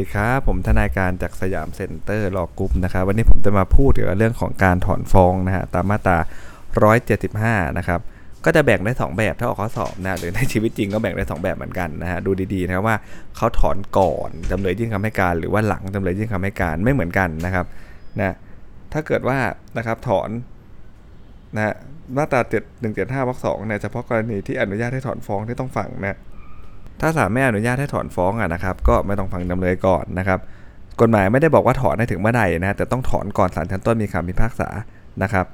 ดีครับผมทนายการจากสยามเซ็นเตอร์ลอว์กรุ๊ปนะครับวันนี้ผมจะมาพูดเกี่ยวกับเรื่องของการถอนฟ้องนะฮะตามมาตรา175นะครับก็จะแบ่งได้2แบบถ้าออกข้อสอบนะหรือในชีวิตจริงก็แบ่งได้2แบบเหมือนกันนะฮะดูดีๆนะครับว่าเขาถอนก่อนจำเลยยื่นคำให้การหรือว่าหลังจำเลยยื่นคำให้การไม่เหมือนกันนะครับนะถ้าเกิดว่านะครับถอนนะมาตรา175วรรค2เนี่ยเฉพาะกรณีที่อนุญาตให้ถอนฟ้องที่ต้องฟังนะถ้าศาลไม่อนุญาตให้ถอนฟ้องนะครับก็ไม่ต้องฟังจำเลยก่อนนะครับกฎหมายไม่ได้บอกว่าถอนได้ถึงเมื่อใดนะแต่ต้องถอนก่อนศาลชั้นต้นมีคำพิพากษานะครับ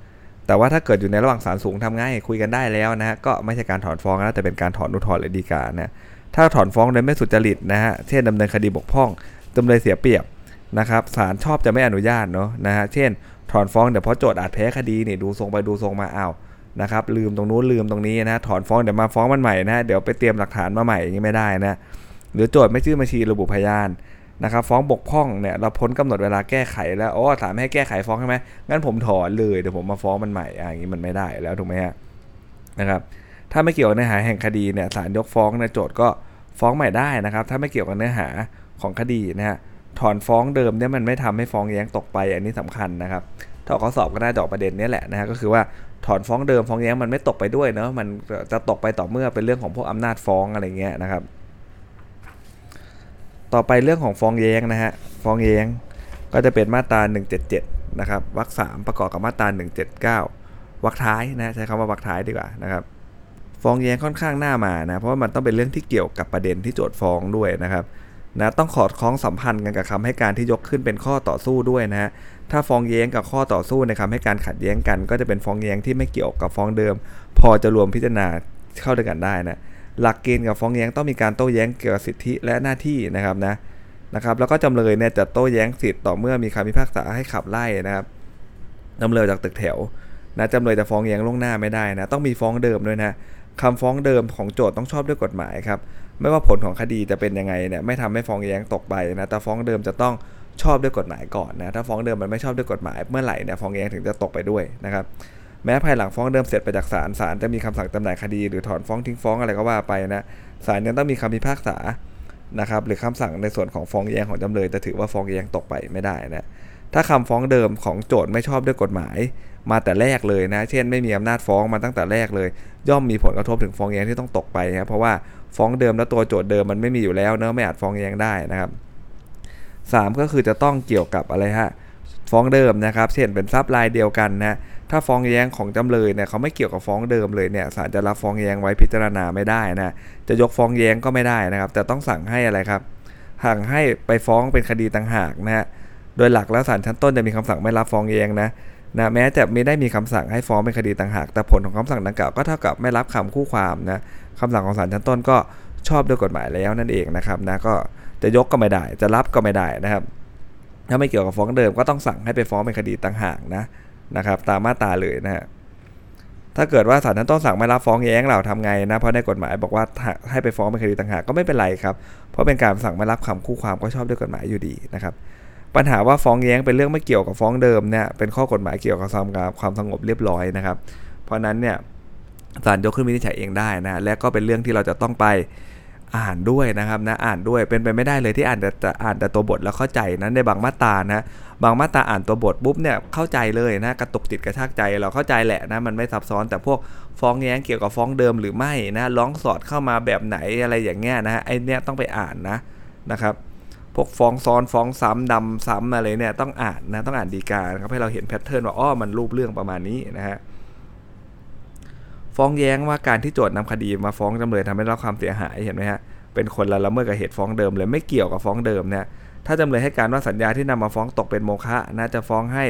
แต่ว่าถ้าเกิดอยู่ในระหว่างศาลสูงทำง่ายคุยกันได้แล้วนะฮะก็ไม่ใช่การถอนฟ้องแล้วแต่เป็นการถอนอุทธรณ์หรือฎีกานะถ้าถอนฟ้องโดยไม่สุจริตนะฮะเช่นดำเนินคดีบกพร่องจำเลยเสียเปรียบนะครับศาลชอบจะไม่อนุญาตเนาะนะฮะเช่นถอนฟ้องเดี๋ยวเพราะโจทก์อาจแพ้คดีนี่ดูทรงไปดูทรงมาเอานะครับลืมตรงนู้นลืมตรงนี้นะถอนฟ้องเดี๋ยวมาฟ้องมันใหม่นะเดี๋ยวไปเตรียมหลักฐานมาใหม่อย่างนี้ไม่ได้นะหรือโจทก์ไม่ชื่อบัญชีระบุพยานนะครับฟ้องบกพร่องเนี่ยเราพ้นกำหนดเวลาแก้ไขแล้วอ๋อศาลไม่ให้แก้ไขฟ้องใช่ไหมงั้นผมถอนเลยเดี๋ยวผมมาฟ้องมันใหม่อย่างนี้มันไม่ได้แล้วถูกไหมฮะนะครับถ้าไม่เกี่ยวกับเนื้อหาแห่งคดีเนี่ยศาลยกฟ้องนะโจทก์ก็ฟ้องใหม่ได้นะครับถ้าไม่เกี่ยวกับเนื้อหาของคดีนะฮะถอนฟ้องเดิมเนี่ยมันไม่ทำให้ฟ้องแย้งตกไปอันนี้สำคัญนะครับถ้าข้อสอบก็น่าจะออกประเด็นนี้แหละนะฮะก็คือว่าถอนฟ้องเดิมฟ้องแย้งมันไม่ตกไปด้วยเนาะมันจะตกไปต่อเมื่อเป็นเรื่องของพวกอำนาจฟ้องอะไรเงี้ยนะครับต่อไปเรื่องของฟ้องแย้งนะฮะฟ้องแย้งก็จะเป็นมาตรา177นะครับวรรค3ประกอบกับมาตรา179วรรคท้ายนะใช้คำว่าวรรคท้ายดีกว่านะครับฟ้องแย้งค่อนข้างหน้ามานะเพราะว่ามันต้องเป็นเรื่องที่เกี่ยวกับประเด็นที่โจทก์ฟ้องด้วยนะครับนะต้องสอดคล้องสัมพันธ์กันกับคำให้การที่ยกขึ้นเป็นข้อต่อสู้ด้วยนะฮะถ้าฟ้องแย้งกับข้อต่อสู้ในคำให้การขัดแย้งกันก็จะเป็นฟ้องแย้งที่ไม่เกี่ยวกับฟ้องเดิมพอจะรวมพิจารณาเข้าด้วยกันได้นะหลักเกณฑ์กับฟ้องแย้งต้องมีการโต้แย้งเกี่ยวกับสิทธิและหน้าที่นะครับนะครับแล้วก็จำเลยเนี่ยจะโต้แย้งสิทธิต่อเมื่อมีคำพิพากษาให้ขับไล่นะครับจำเลยจากตึกแถวนะจำเลยจะฟ้องแย้งล่วงหน้าไม่ได้นะต้องมีฟ้องเดิมด้วยนะคำฟ้องเดิมของโจทก์ต้องชอบด้วยกฎหมายครับไม่ว่าผลของคดีจะเป็นยังไงเนี่ยไม่ทำให้ฟ้องแย้งตกไปนะแต่ฟ้องเดิมจะต้องชอบด้วยกฎหมายก่อนนะถ้าฟ้องเดิมมันไม่ชอบด้วยกฎหมายเมื่อไหร่เนี่ยฟ้องแย้งถึงจะตกไปด้วยนะครับแม้ภายหลังฟ้องเดิมเสร็จไปจากศาลศาลจะมีคำสั่งจำหน่ายคดีหรือถอนฟ้องทิ้งฟ้องอะไรก็ว่าไปนะศาลยังต้องมีคำพิพากษานะครับหรือคำสั่งในส่วนของฟ้องแย้งของจำเลยจะถือว่าฟ้องแย้งตกไปไม่ได้นะถ้าคำฟ้องเดิมของโจทก์ไม่ชอบด้วยกฎหมายมาแต่แรกเลยนะเช่นไม่มีอำนาจฟ้องมาตั้งแต่แรกเลยย่อมมีผลกระทบถึงฟ้องแย้งที่ต้องตกไปนะเพราะว่าฟ้องเดิมและตัวโจทก์เดิมมันไม่มีอยู่แล้วเนอะไม่อาจฟ้องแย้งได้นะครับ3ก็คือจะต้องเกี่ยวกับอะไรฮะฟ้องเดิมนะครับเช่นเป็นทรัพย์รายเดียวกันนะถ้าฟ้องแย้งของจำเลยเนี่ยเขาไม่เกี่ยวกับฟ้องเดิมเลยเนี่ยศาลจะรับฟ้องแย้งไว้พิจารณาไม่ได้นะจะยกฟ้องแย้งก็ไม่ได้นะครับแต่ต้องสั่งให้อะไรครับสั่งให้ไปฟ้องเป็นคดีต่างหากนะฮะโดยหลักแล้วศาลชั้นต้นจะมีคำสั่งไม่รับฟ้องแย้งนะแม้จะไม่ได้มีคำสั่งให้ฟ้องเป็นคดีต่างหากแต่ผลของคำสั่งดังกล่าวก็เท่ากับไม่รับคำคู่ความนะคำสั่งของศาลชั้นต้นก็ชอบด้วยกฎหมายแล้วนั่นเองนะครับนะก็จะยกก็ไม่ได้จะรับก็ไม่ได้นะครับถ้าไม่เกี่ยวกับฟ้องเดิมก็ต้องสั่งให้ไปฟ้องเป็นคดีต่างหากนะครับตามมาตราเลยนะฮะถ้าเกิดว่าศาลชั้นต้นสั่งไม่รับฟ้องแย้งเราทำไงนะเพราะในกฎหมายบอกว่าให้ไปฟ้องเป็นคดีต่างหากก็ไม่เป็นไรครับเพราะเป็นการสั่งไม่รับคำคู่ความก็ชอบด้วยกฎหมายอยู่ดีนะครับปัญหาว่าฟ้องแย้งเป็นเรื่องไม่เกี่ยวกับฟ้องเดิมเนี่ยเป็นข้อกฎหมายเกี่ยวกับความสงบเรียบร้อยนะครับเพราะนั้นเนี่ยศาลยกขึ้นวินิจฉัยเองได้นะและก็เป็นเรื่องที่เราจะต้องไปอ่านด้วยนะครับนะอ่านด้วยเป็นไปไม่ได้เลยที่อ่านแต่ตัวบทแล้วเข้าใจนั้นในบางมาตรานะบางมาตราอ่านตัวบทปุ๊บเนี่ยเข้าใจเลยนะกระตุกจิตกระชากใจเราเข้าใจแหละนะมันไม่ซับซ้อนแต่พวกฟ้องแย้งเกี่ยวกับฟ้องเดิมหรือไม่นะร้องสอดเข้ามาแบบไหนอะไรอย่างเงี้ยนะไอเนี้ยต้องไปอ่านนะครับพวกฟ้องซ้อนฟ้องซ้ำดำซ้ำอะไรเนี่ยต้องอ่านนะต้องอ่านฎีกานะครับให้เราเห็นแพทเทิร์นว่าอ้อมันรูปเรื่องประมาณนี้นะฮะฟ้องแย้งว่าการที่โจทก์นำคดีมาฟ้องจำเลยทำให้ได้รับความเสียหายเห็นไหมฮะเป็นคนละเมิดกับเหตุฟ้องเดิมเลยไม่เกี่ยวกับฟ้องเดิมเนี่ยถ้าจำเลยให้การว่าสัญญาที่นำมาฟ้องตกเป็นโมฆะนะจะฟ้องให้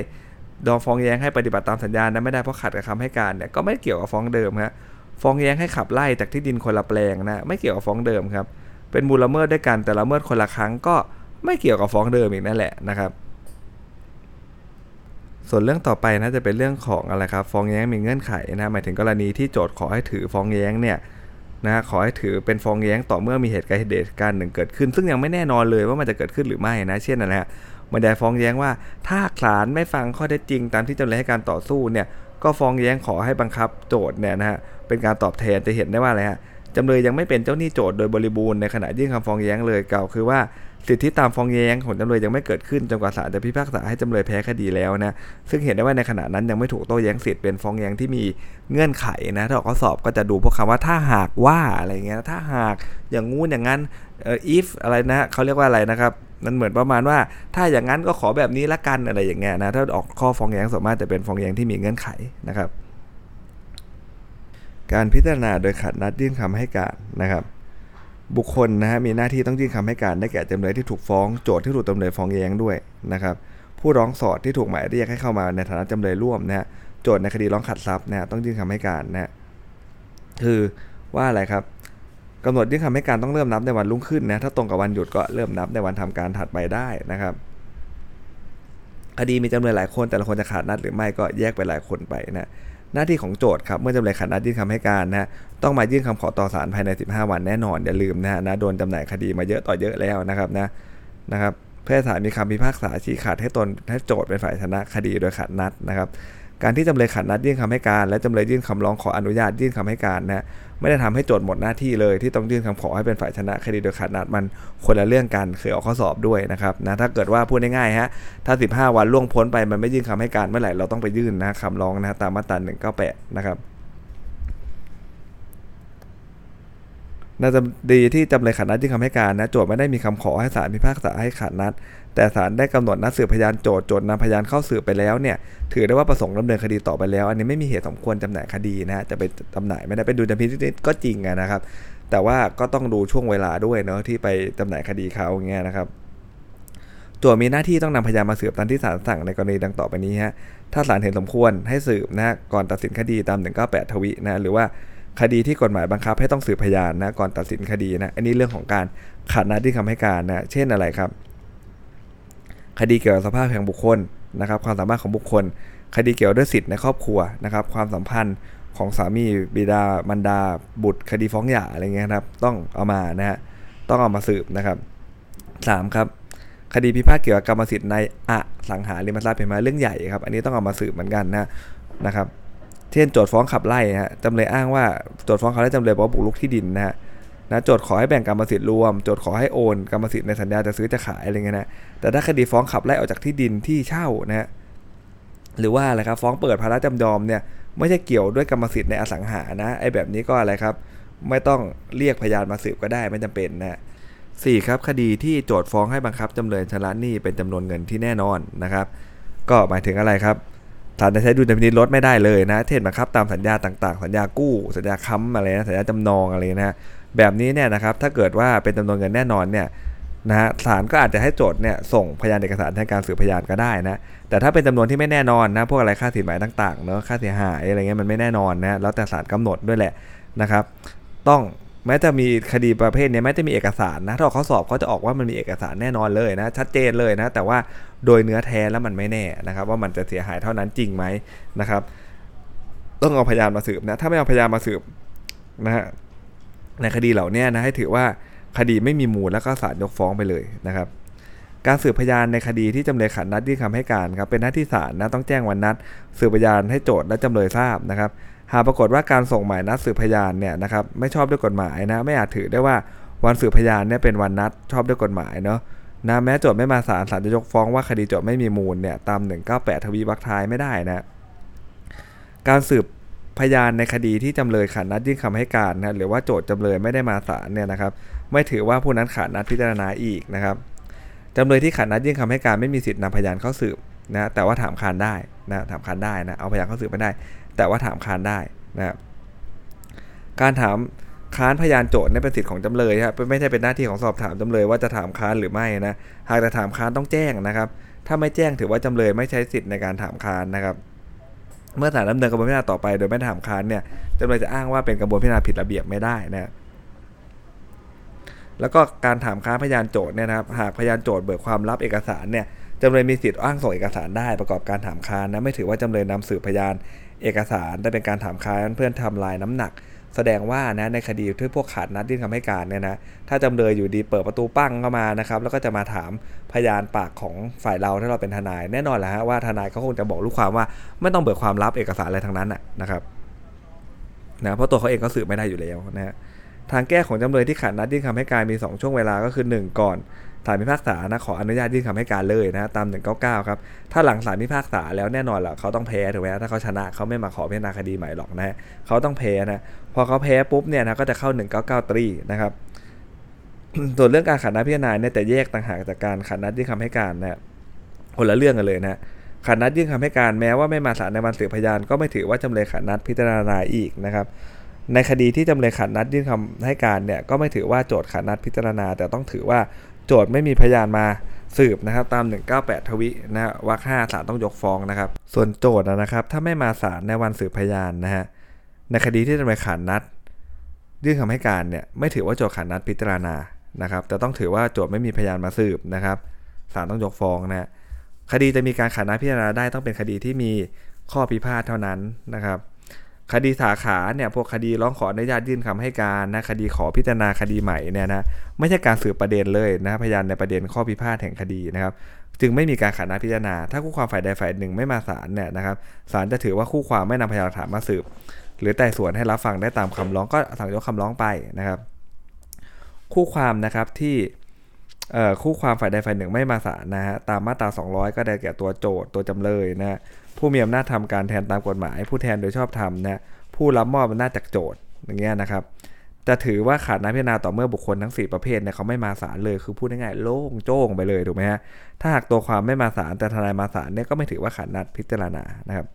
ดองฟ้องแย้งให้ปฏิบัติตามสัญญานั้นไม่ได้เพราะขัดกับคำให้การเนี่ยก็ไม่เกี่ยวกับฟ้องเดิมฮะฟ้องแย้งให้ขับไล่จากที่ดินคนละแปลงนะไม่เกี่ยวกับฟ้องเดิมครับเป็นมูลละเมิดด้วยกันแต่ละเมิดคนละครั้งก็ไม่เกี่ยวกับฟ้องเดิมอีกนั่นแหละนะครับส่วนเรื่องต่อไปนะจะเป็นเรื่องของอะไรครับฟ้องแย้งมีเงื่อนไขนะหมายถึงกรณีที่โจทก์ขอให้ถือฟ้องแย้งเนี่ยนะขอให้ถือเป็นฟ้องแย้งต่อเมื่อมีเหตุการณ์หนึ่งเกิดขึ้นซึ่งยังไม่แน่นอนเลยว่ามันจะเกิดขึ้นหรือไม่นะเช่นอะไรฮะมันได้ฟ้องแย้งว่าถ้าศาลไม่ฟังข้อเท็จจริงตามที่จำเลยให้การต่อสู้เนี่ยก็ฟ้องแย้งขอให้บังคับโจทก์เนี่ยนะฮะเป็นการตอบแทนจะเห็นได้ว่าอะไรฮะจำเลยยังไม่เป็นเจ้าหนี้โจทก์โดยบริบูรณ์ในขณะยื่นคำฟ้องแย้งเลยกล่าวคือว่า สิทธิตามฟ้องแย้งของจำเลยยังไม่เกิดขึ้นจนกว่าศาลจะพิพากษาให้จำเลยแพ้คดีแล้วนะซึ่งเห็นได้ว่าในขณะนั้นยังไม่ถูกโต้แย้งสิทธิ์เป็นฟ้องแย้งที่มีเงื่อนไขนะถ้าออกข้อสอบก็จะดูพวกคำว่าถ้าหากว่าอะไรเงี้ยถ้าหากอย่างงู้นอย่างนั้นif อะไรนะเขาเรียกว่าอะไรนะครับมันเหมือนประมาณว่าถ้าอย่างนั้นก็ขอแบบนี้ละกันอะไรอย่างเงี้ยนะถ้าออกข้อฟ้องแย้งสามารถจะเป็นฟ้องแย้งที่มีเงื่อนไขนะครับการพิจารณาโดยขัดนัดยื่นคำให้การนะครับบุคคลนะฮะมีหน้าที่ต้องยื่นคำให้การได้แก่จำเลยที่ถูกฟ้องโจทย์ที่ถูกจำเลยฟ้องแย้งด้วยนะครับผู้ร้องสอดที่ถูกหมายเรียกให้เข้ามาในฐานะจำเลยร่วมนะฮะโจทย์ในคดีร้องขัดทรัพย์นะฮะต้องยื่นคำให้การนะฮะคือว่าอะไรครับกำหนดยื่นคำให้การต้องเริ่มนับในวันรุ่งขึ้นนะถ้าตรงกับวันหยุดก็เริ่มนับในวันทำการถัดไปได้นะครับคดีมีจำเลยหลายคนแต่ละคนจะขาดนัดหรือไม่ก็แยกไปหลายคนไปนะหน้าที่ของโจทย์ครับเมื่อจำเลยขาดนัดยื่นคำให้การนะต้องมายื่นคำขอต่อศาลภายใน15วันแน่นอนอย่าลืมนะฮะโดนจำหน่ายคดีมาเยอะต่อเยอะแล้วนะครับนะครับเพื่อศาลมีคำพิพากษาชี้ขาดให้ตนให้โจทย์เป็นฝ่ายชนะคดีโดยขาดนัดนะครับการที่จำเลยขาดนัดยื่นคำให้การและจำเลยยื่นคำร้องขออนุญาตยื่นคำให้การนะไม่ได้ทำให้โจทย์หมดหน้าที่เลยที่ต้องยื่นคำขอให้เป็นฝ่ายชนะคดีโดยขาดนัดมันคนละเรื่องกันเคยออกข้อสอบด้วยนะครับนะถ้าเกิดว่าพูดง่ายๆฮะถ้า15วันล่วงพ้นไปมันไม่ยื่นคำให้การเมื่อไหร่เราต้องไปยื่นนะคำร้องนะตามมาตรา198นะครับในคดีที่จำเลยขาดนัดยื่นคำให้การนะโจทย์ไม่ได้มีคำขอให้ศาลพิพากษาให้ขาดนัดแต่ศาลได้กำหนดนัดสืบพยานโจทก์นำพยานเข้าสืบไปแล้วเนี่ยถือได้ว่าประสงค์ดำเนินคดีต่อไปแล้วอันนี้ไม่มีเหตุสมควรจำหน่ายคดีนะจะไปจำหน่ายไม่ได้เป็นดุลยพินิจก็จริงนะครับแต่ว่าก็ต้องดูช่วงเวลาด้วยเนาะที่ไปจำหน่ายคดีเขาอย่างเงี้ยนะครับโจทก์มีหน้าที่ต้องนำพยานมาสืบตามที่ศาลสั่งในกรณีดังต่อไปนี้ฮะถ้าศาลเห็นสมควรให้สืบนะก่อนตัดสินคดีตาม198ทวินะหรือว่าคดีที่กฎหมายบังคับให้ต้องสืบพยานนะก่อนตัดสินคดีนะอันนี้เรื่องของการขาดนัดยื่นคำให้การนะเช่นอะไรครับคดีเกี่ยวกับสภาพแห่งบุคคลนะครับความสามารถของบุคคลคดีเกี่ยวด้วยสิทธิในครอบครัวนะครับความสัมพันธ์ของสามีบิดามารดาบุตรคดีฟ้องหย่าอะไรเงี้ยครับต้องเอามานะฮะต้องเอามาสืบนะครับ3ครับคดีพิพาทเกี่ยวกับกรรมสิทธิ์ในอสังหาริมทรัพย์เป็นมาเรื่องใหญ่ครับอันนี้ต้องเอามาสืบเหมือนกันนะครับเช่นโจทก์ฟ้องขับไล่ฮะจำเลยอ้างว่าโจทก์ฟ้องขับไล่จำเลยบอกว่าบุกรุกที่ดินนะฮะโจทก์ขอให้แบ่งกรรมสิทธิ์รวมโจทก์ขอให้โอนกรรมสิทธิ์ในสัญญาจะซื้อจะขายอะไรเงี้ยนะแต่ถ้าคดีฟ้องขับไล่ออกจากที่ดินที่เช่านะฮะหรือว่าอะไรครับฟ้องเปิดภาระจำยอมเนี่ยไม่ใช่เกี่ยวด้วยกรรมสิทธิ์ในอสังหานะไอ้แบบนี้ก็อะไรครับไม่ต้องเรียกพยานมาสืบก็ได้ไม่จำเป็นนะ4ครับคดีที่โจทก์ฟ้องให้บังคับจำเลยชำระหนี้เป็นจำนวนเงินที่แน่นอนนะครับก็หมายถึงอะไรครับศาลจะใช้ดุลยพินิจลดไม่ได้เลยนะเช่นบังคับตามสัญญาต่างๆสัญญากู้สัญญาค้ำอะไรนะสัญญาจำนองอะไรนะแบบนี้เนี่ยนะครับถ้าเกิดว่าเป็นจำนวนเงินแน่นอนเนี่ยนะฮะศาลก็อาจจะให้โจทก์เนี่ยส่งพยานเอกสารทางการสืบพยานก็ได้นะแต่ถ้าเป็นจำนวนที่ไม่แน่นอนนะพวกอะไรค่าสินไหมต่างๆเนาะค่าเสียหายอะไรเงี้ยมันไม่แน่นอนนะแล้วแต่ศาลกำหนดด้วยแหละนะครับต้องแม้จะมีคดีประเภทนี้แม้จะมีเอกสารนะถ้าเขาสอบเขาจะออกว่ามันมีเอกสารแน่นอนเลยนะชัดเจนเลยนะแต่ว่าโดยเนื้อแท้แล้วมันไม่แน่นะครับว่ามันจะเสียหายเท่านั้นจริงไหมนะครับต้องเอาพยานมาสืบนะถ้าไม่เอาพยานมาสืบนะฮะในคดีเหล่านี้นะให้ถือว่าคดีไม่มีมูลแล้วก็ศาลยกฟ้องไปเลยนะครับการสืบพยานในคดีที่จำเลยขาดนัดยื่นคำให้การครับเป็นหน้าที่ศาลนะต้องแจ้งวันนัดสืบพยานให้โจทก์และจำเลยทราบนะครับหากปรากฏว่าการส่งหมายนัดสืบพยานเนี่ยนะครับไม่ชอบด้วยกฎหมายนะไม่อาจถือได้ว่าวันสืบพยานเนี่ยเป็นวันนัดชอบด้วยกฎหมายเนาะนะแม้โจทก์ไม่มาศาลศาลจะยกฟ้องว่าคดีโจทก์ไม่มีมูลเนี่ยตาม198ทวีวรรคท้ายไม่ได้นะการสืบพยานในคดีที่จำเลยขาดนัดยื่นคำให้การนะหรือว่าโจทก์จำเลยไม่ได้มาศาลเนี่ยนะครับไม่ถือว่าผู้นั้นขาดนัดพิจารณาอีกนะครับจำเลยที่ขาดนัดยื่นคำให้การไม่มีสิทธินำพยานเข้าสืบนะแต่ว่าถามคานได้นะถามคานได้นะเอาพยานเข้าสืบไม่ได้แต่ว่าถามคานได้นะครับการถามค้านพยานโจทก์เป็นสิทธิ์ของจำเลยครับไม่ใช่เป็นหน้าที่ของสอบถามจำเลยว่าจะถามค้านหรือไม่นะหากจะถามค้านต้องแจ้งนะครับถ้าไม่แจ้งถือว่าจำเลยไม่ใช้สิทธิ์ในการถามค้านนะครับเมื่อศาลดำเนินกระบวนพิจารณาต่อไปโดยไม่ถามค้านเนี่ยจำเลยจะอ้างว่าเป็นกระบวนพิจารณาผิดระเบียบไม่ได้นะแล้วก็การถามค้านพยานโจทก์เนี่ยนะครับหากพยานโจทก์เบิกความลับเอกสารเนี่ยจำเลยมีสิทธิ์อ้างส่งเอกสารได้ประกอบการถามค้านนะไม่ถือว่าจำเลยนำสืบพยานเอกสารได้เป็นการถามค้านเพื่อทำลายน้ำหนักแสดงว่านะในคดีที่พวกขาดนัดยื่นคำให้การเนี่ยนะถ้าจำเลยอยู่ดีเปิดประตูปั้งเข้ามานะครับแล้วก็จะมาถามพยานปากของฝ่ายเราถ้าเราเป็นทนายแน่นอนแหละฮะว่าทนายเขาคงจะบอกลูกความว่าไม่ต้องเบิกความลับเอกสารอะไรทั้งนั้นนะครับนะเพราะตัวเขาเองก็สืบไม่ได้อยู่แล้วนะฮะทางแก้ของจำเลยที่ขาดนัดยื่นคำให้การมี2ช่วงเวลาก็คือ1ก่อน ศาลพิพากษานะขออนุญาตยื่นคำให้การเลยนะตาม199ครับถ้าหลังศาลพิพากษาแล้วแน่นอนล่ะเขาต้องแพ้ถูกไหมถ้าเขาชนะเขาไม่มาขอพิจารณาคดีใหม่หรอกนะเขาต้องแพ้นะพอเขาแพ้ปุ๊บเนี่ยนะก็จะเข้า199 3นะครับส่วนเรื่องการขัดนัดพิจารณาเนี่ยแต่แยกต่างหากจากการขัดนัดยื่นคำให้การนะคนละเรื่องกันเลยนะขัดนัดยื่นคำให้การแม้ว่าไม่มาศาลในวันสืบพยานก็ไม่ถือว่าจำเลยขัดนัดพิจารณาอีกนะครับในคดีที่จำเลยขัดนัดยื่นคำให้การเนี่ยก็ไม่ถือว่าโจทก์ขัดนัดพิจารณาแต่ต้องถือว่าโจทก์ไม่มีพยานมาสืบนะครับตาม198ทวินะวรรค5ศาลต้องยกฟ้องนะครับส่วนโจทก์นะครับถ้าไม่มาศาลในวันสืบพยานนะฮะในคดีที่จำเลยขัดนัดยื่นคำให้การเนี่ยไม่ถือว่าโจทก์ขัดนัดพิจารณานะครับแต่ต้องถือว่าโจทก์ไม่มีพยานมาสืบนะครับศาลต้องยกฟ้องนะคดีจะมีการขัดนัดพิจารณาได้ต้องเป็นคดีที่มีข้อพิพาทเท่านั้นนะครับคดีสาขาเนี่ยพวกคดีร้องขออนุญาตยื่นคำให้การนะคดีขอพิจารณาคดีใหม่เนี่ยนะไม่ใช่การสืบประเด็นเลยนะพยานในประเด็นข้อพิพาทแห่งคดีนะครับจึงไม่มีการขัดนัดพิจารณาถ้าคู่ความฝ่ายใดฝ่ายหนึ่งไม่มาศาลเนี่ยนะครับศาลจะถือว่าคู่ความไม่นำพยานหลักฐานมาสืบหรือไต่สวนให้รับฟังได้ตามคำร้องก็สั่งยกคำร้องไปนะครับคู่ความนะครับที่คู่ความฝ่ายใดฝ่ายหนึ่งไม่มาศาลนะฮะตามมาตรา200ก็ได้แก่ตัวโจทก์ตัวจำเลยนะผู้มีอำนาจทำการแทนตามกฎหมายผู้แทนโดยชอบธรรมนะผู้รับมอบอำนาจจากโจทก์อย่างเงี้ยนะครับจะถือว่าขาดนัดพิจารณาต่อเมื่อบุคคลทั้ง4ประเภทเนี่ยเขาไม่มาศาลเลยคือพูดง่ายๆโล่งโจ้งไปเลยถูกไหมฮะถ้าหากตัวความไม่มาศาลแต่ทนายมาศาลเนี่ยก็ไม่ถือว่าขาดนัดพิจารณานะครับ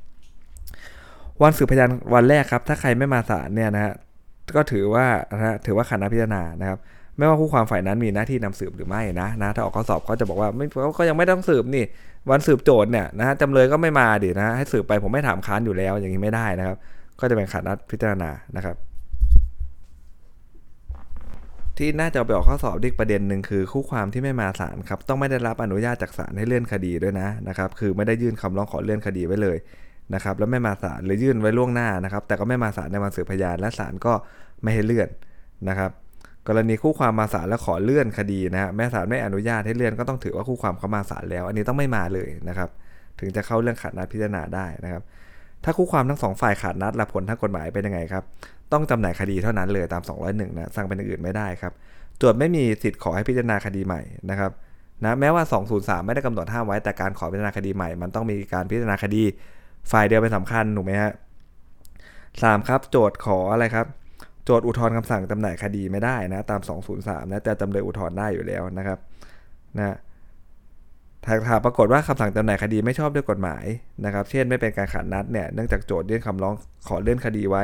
วันสืบพยานวันแรกครับถ้าใครไม่มาศาลเนี่ยนะฮะก็ถือว่าขาดนัดพิจารณานะครับไม่ว่าคู่ความฝ่ายนั้นมีหน้าที่นำสืบหรือไม่นะถ้าออกข้อสอบเขาจะบอกว่าไม่ก็ยังไม่ต้องสืบนี่วันสืบโจทย์เนี่ยนะจำเลยก็ไม่มาดินะให้สืบไปผมไม่ถามค้านอยู่แล้วอย่างนี้ไม่ได้นะครับก็จะเป็นขัดนัดพิจารณานะครับที่น่าจะไปออกข้อสอบอีกประเด็นหนึ่งคือคู่ความที่ไม่มาศาลครับต้องไม่ได้รับอนุญาตจากศาลให้เลื่อนคดีด้วยนะครับคือไม่ได้ยื่นคำร้องขอเลื่อนคดีไว้เลยนะครับแล้วไม่มาศาลหรือยื่นไว้ล่วงหน้านะครับแต่ก็ไม่มาศาลในวันสืบพยานและศาลก็ไม่ให้เลื่อนนะครับกรณีคู่ความมาศาลและขอเลื่อนคดีนะฮะแม้ศาลไม่อนุญาตให้เลื่อนก็ต้องถือว่าคู่ความเขามาศาลแล้วอันนี้ต้องไม่มาเลยนะครับถึงจะเข้าเรื่องขาดนัดพิจารณาได้นะครับถ้าคู่ความทั้งสองฝ่ายขาดนัดและผลทางกฎหมายเป็นยังไงครับต้องจำหน่ายคดีเท่านั้นเลยตาม201นะสั่งเป็นอื่นไม่ได้ครับโจทก์ไม่มีสิทธิ์ขอให้พิจารณาคดีใหม่นะครับนะแม้ว่า203ไม่ได้กำหนดห้ามไว้แต่การขอพิจารณาคดีใหม่มันต้องมีการพิจารณาคดีฝ่ายเดียวเป็นสำคัญถูกไหมฮะ3ครับโจทก์ขออะไรครับโจทก์อุทธรณ์คำสั่งจำหน่ายคดีไม่ได้นะตาม203นะแต่จำเลยอุทธรณ์ได้อยู่แล้วนะครับนะหากปรากฏว่าคำสั่งจำหน่ายคดีไม่ชอบด้วยกฎหมายนะครับเช่นไม่เป็นการขัดนัดเนี่ยเนื่องจากโจทก์ยื่นคำร้องขอเลื่อนคดีไว้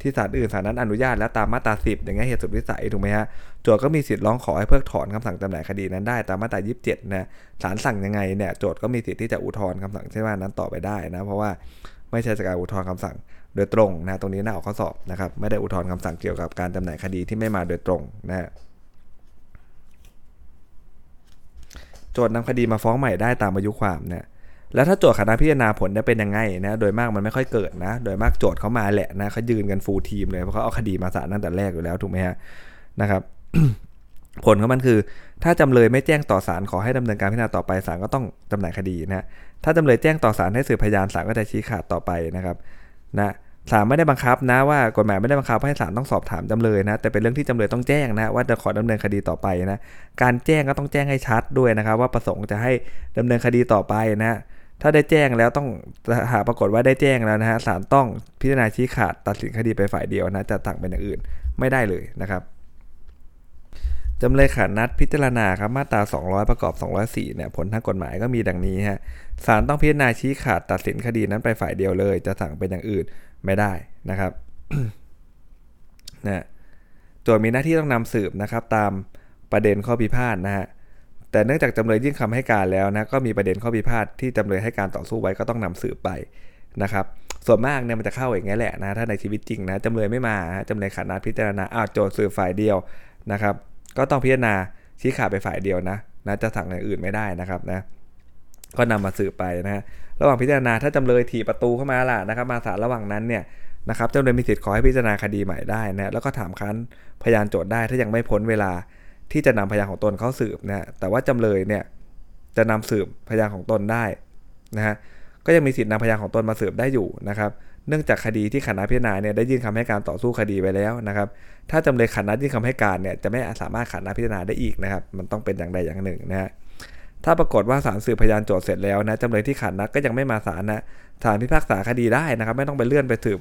ที่ศาลอื่นศาลนั้นอนุญาตแล้วตามมาตรา10อย่างเงี้ยเหตุสุดวิสัยถูกไหมฮะโจทก์ก็มีสิทธิ์ร้องขอให้เพิกถอนคำสั่งจำหน่ายคดีนั้นได้ตามมาตรา27นะศาลสั่งยังไงเนี่ยโจทก์ก็มีสิทธิ์ที่จะอุทธรณ์คำสั่งเช่นว่านั้นต่อไปได้นะเพราะว่าไม่ใช่การอุทธรณ์คำสั่งโดยตรงนะตรงนี้น่าออกข้อสอบนะครับไม่ได้อุทธรณ์คำสั่งเกี่ยวกับการจำหน่ายคดีที่ไม่มาโดยตรงนะฮะโจทก์นำคดีมาฟ้องใหม่ได้ตามอายุความนะแล้วถ้าโจทก์ขัดนัดพิจารณาผลจะเป็นยังไงนะโดยมากมันไม่ค่อยเกิดนะโดยมากโจทก์เขามาแหละนะเขายืนกันฟูลทีมเลยเพราะเขาเอาคดีมาศาลตั้งแต่แรกอยู่แล้วถูกไหมฮะนะครับ ผลของมันคือถ้าจำเลยไม่แจ้งต่อศาลขอให้ดำเนินการพิจารณาต่อไปศาลก็ต้องจำหน่ายคดีนะถ้าจำเลยแจ้งต่อศาลให้สืบพยานศาลก็จะชี้ขาดต่อไปนะครับนะศาลไม่ได้บังคับนะว่ากฎหมายไม่ได้บังคับให้ศาลต้องสอบถามจำเลยนะแต่เป็นเรื่องที่จำเลยต้องแจ้งนะว่าจะขอดำเนินคดีต่อไปนะการแจ้งก็ต้องแจ้งให้ชัดด้วยนะครับว่าประสงค์จะให้ดำเนินคดีต่อไปนะถ้าได้แจ้งแล้วต้องหาปรากฏว่าได้แจ้งแล้วนะฮะศาลต้องพิจารณาชี้ขาดตัดสินคดีไปฝ่ายเดียวนะจะสั่งเป็นอย่างอื่นไม่ได้เลยนะครับจำเลยขาดนัดพิจารณาครับมาตรา200ประกอบ204เนี่ยผลทางกฎหมายก็มีดังนี้ฮะศาลต้องพิจารณาชี้ขาดตัดสินคดีนั้นไปฝ่ายเดียวเลยจะสั่งเป็นอย่างอื่นไม่ได้นะครับ นะโจทก์มีหน้าที่ต้องนำสืบนะครับตามประเด็นข้อพิพาทนะฮะแต่เนื่องจากจำเลยยื่นคำให้การแล้วนะก็มีประเด็นข้อพิพาทที่จำเลยให้การต่อสู้ไว้ก็ต้องนำสืบไปนะครับส่วนมากเนี่ยมันจะเข้าอย่างงี้แหละนะถ้าในชีวิตจริงนะจำเลยไม่มาจำเลยขาดนัดพิจารณาโจทก์สืบฝ่ายเดียวนะครับก็ต้องพิจารณาชี้ขาดไปฝ่ายเดียวนะจะสั่งอย่างอื่นไม่ได้นะครับนะก็นำมาสืบไปนะฮะระหว่างพิจารณาถ้าจำเลยถี่ประตูเข้ามาล่ะนะครับมาศาลระหว่างนั้นเนี่ยนะครับจำเลยมีสิทธิ์ขอให้พิจารณาคดีใหม่ได้นะแล้วก็ถามค้านพยานโจทก์ได้ถ้ายังไม่พ้นเวลาที่จะนำพยานของตนเข้าสืบนะแต่ว่าจำเลยเนี่ยจะนำสืบพยานของตนได้นะฮะ ก็ยังมีสิทธินำพยานของตนมาสืบได้อยู่นะครับเนื่องจากคดีที่คณะพิจารณาเนี่ยได้ยื่นคำให้การต่อสู้คดีไปแล้วนะครับถ้าจำเลยคณะยื่นคำให้การเนี่ยจะไม่สามารถคณะพิจารณาได้อีกนะครับมันต้องเป็นอย่างใดอย่างหนึ่งนะฮะถ้าปรากฏว่าศาลสืบพยานโจทก์เสร็จแล้วนะจำเลยที่ขัดนัดก็ยังไม่มาศาลนะศาลพิพากษาคดีได้นะครับไม่ต้องไปเลื่อนไปสืบ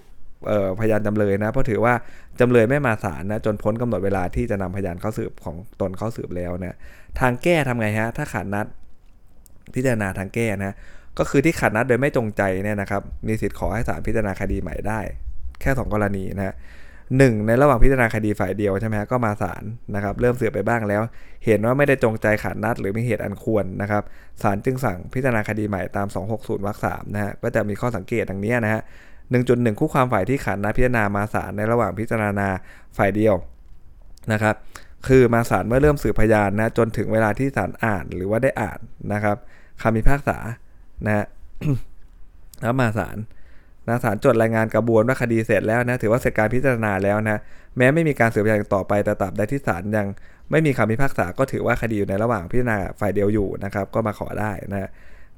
พยานจำเลยนะเพราะถือว่าจำเลยไม่มาศาลนะจนพ้นกำหนดเวลาที่จะนำพยานเข้าสืบของตนเข้าสืบแล้วนะทางแก้ทำไงฮะถ้าขัดนัดพิจารณาทางแก้นะก็คือที่ขัดนัดโดยไม่จงใจเนี่ยนะครับมีสิทธิ์ขอให้ศาลพิจารณาคดีใหม่ได้แค่2กรณีนะ1ในระหว่างพิจารณาคดีฝ่ายเดียวใช่ไหมก็มาศาลนะครับเริ่มสืบไปบ้างแล้วเห็นว่าไม่ได้จงใจขัดนัดหรือมีเหตุอันควรนะครับศาลจึงสั่งพิจารณาคดีใหม่ตาม260วรรค3นะฮะก็จะมีข้อสังเกตดังนี้นะฮะ 1.1 คู่ความฝ่ายที่ขัดนัดพิจารณามาศาลในระหว่างพิจารณาฝ่ายเดียวนะครับคือมาศาลเมื่อเริ่มสืบพยานนะจนถึงเวลาที่ศาลอ่านหรือว่าได้อ่านนะครับคำพิพากษานะฮะ แล้วมาศาลศาลจดรายงานกระบวนว่าคดีเสร็จแล้วนะถือว่าเสร็จการพิจารณาแล้วนะแม้ไม่มีการสืบพยานต่อไปแต่ตราบใดที่ศาลยังไม่มีคำพิพากษาก็ถือว่าคดีอยู่ในระหว่างพิจารณาฝ่ายเดียวอยู่นะครับก็มาขอได้นะ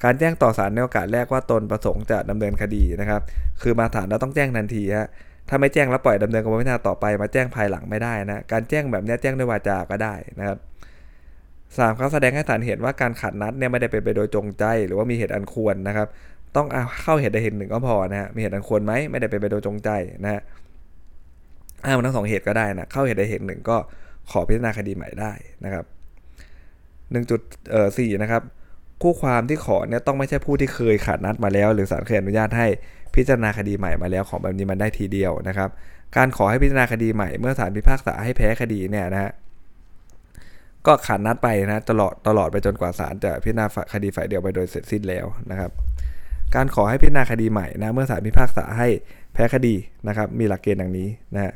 การแจ้งต่อศาลในโอกาสแรกว่าตนประสงค์จะดำเนินคดีนะครับคือมาศาลเราต้องแจ้งทันทีฮะถ้าไม่แจ้งแล้วปล่อยดำเนินกระบวนพิจารณาต่อไปมาแจ้งภายหลังไม่ได้นะการแจ้งแบบนี้แจ้งด้วยวาจาก็ได้นะครับ3เขาแสดงให้ศาลเห็นว่าการขัดนัดเนี่ยไม่ได้เป็นไปโดยจงใจหรือว่ามีเหตุอันควรนะครับต้องเอาเข้าเหตุใดเหตุหนึ่งก็พอนะฮะมีเหตุอันควรไหมไม่ได้เป็นไปโดยจงใจนะฮะมันทั้งสองเหตุก็ได้นะเข้าเหตุใดเหตุหนึ่งก็ขอพิจารณาคดีใหม่ได้นะครับ 1.4 นะครับคู่ความที่ขอเนี่ยต้องไม่ใช่ผู้ที่เคยขัดนัดมาแล้วหรือศาลเคยอนุญาตให้พิจารณาคดีใหม่มาแล้วของแบบนี้มันได้ทีเดียวนะครับการขอให้พิจารณาคดีใหม่เมื่อศาลพิพากษาให้แพ้คดีเนี่ยนะฮะก็ขัดนัดไปนะตลอดไปจนกว่าศาลจะพิจารณาคดีฝ่ายเดียวไปโดยเสร็จสิ้นแล้วนะครับการขอให้พิจารณาคดีใหม่นะเมื่อศาลพิพากษาให้แพ้คดีนะครับมีหลักเกณฑ์ดังนี้นะฮะ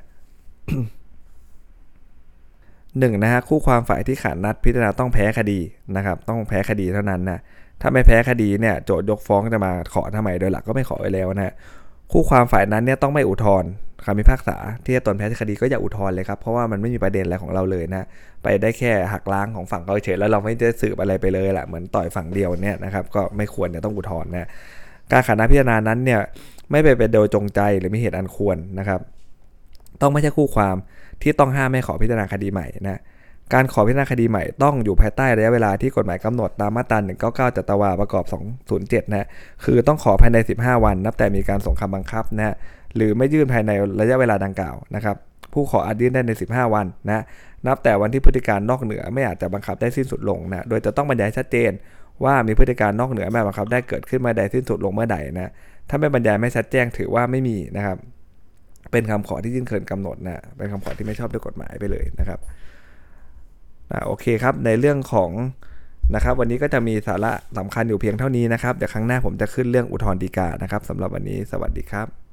1. นะฮะคู่ความฝ่ายที่ขัดนัดพิจารณาต้องแพ้คดีนะครับต้องแพ้คดีเท่านั้นนะถ้าไม่แพ้คดีเนี่ยโจทยกฟ้องจะมาขอทำไมโดยหลักก็ไม่ขอไปแล้วนะคู่ความฝ่ายนั้นเนี่ยต้องไม่อุทธรณ์คำพิพากษาที่ตนแพ้คดีก็อย่าอุทธรณ์เลยครับเพราะว่ามันไม่มีประเด็นอะไรของเราเลยนะไปได้แค่หักล้างของฝั่งเขาเฉยแล้วเราไม่ได้สืบอะไรไปเลยแหละเหมือนต่อยฝั่งเดียวเนี่ยนะครับก็ไม่ควรจะต้องอุทธรณ์นะการขัดนัดพิจารณานั้นเนี่ยไม่เป็นโดยจงใจหรือมีเหตุอันควรนะครับต้องไม่ใช่คู่ความที่ต้องห้ามไม่ขอพิจารณาคดีใหม่นะการขอพิจารณาคดีใหม่ต้องอยู่ภายใต้ระยะเวลาที่กฎหมายกำหนดตามมาตรา199จัตวาประกอบ207นะคือต้องขอภายใน15วันนับแต่มีการส่งคำบังคับนะหรือไม่ยื่นภายในระยะเวลาดังกล่าวนะครับผู้ขออาจยื่นได้ใน15วันนะนับแต่วันที่พฤติการนอกเหนือไม่อาจจะบังคับได้สิ้นสุดลงนะโดยจะต้องบรรยายชัดเจนว่ามีพฤติการนอกเหนือไม่บังคับได้เกิดขึ้นมาใดสิ้นสุดลงเมื่อใดนะถ้าไม่บรรยายไม่ชัดแจ้งถือว่าไม่มีนะครับเป็นคำขอที่ยื่นเกินกำหนดนะเป็นคำขอที่ไม่ชอบด้วยกฎหมายไปเลยนะครับโอเคครับในเรื่องของนะครับวันนี้ก็จะมีสาระสำคัญอยู่เพียงเท่านี้นะครับเดี๋ยวครั้งหน้าผมจะขึ้นเรื่องอุทธรณ์ฎีกานะครับสำหรับวันนี้สวัสดีครับ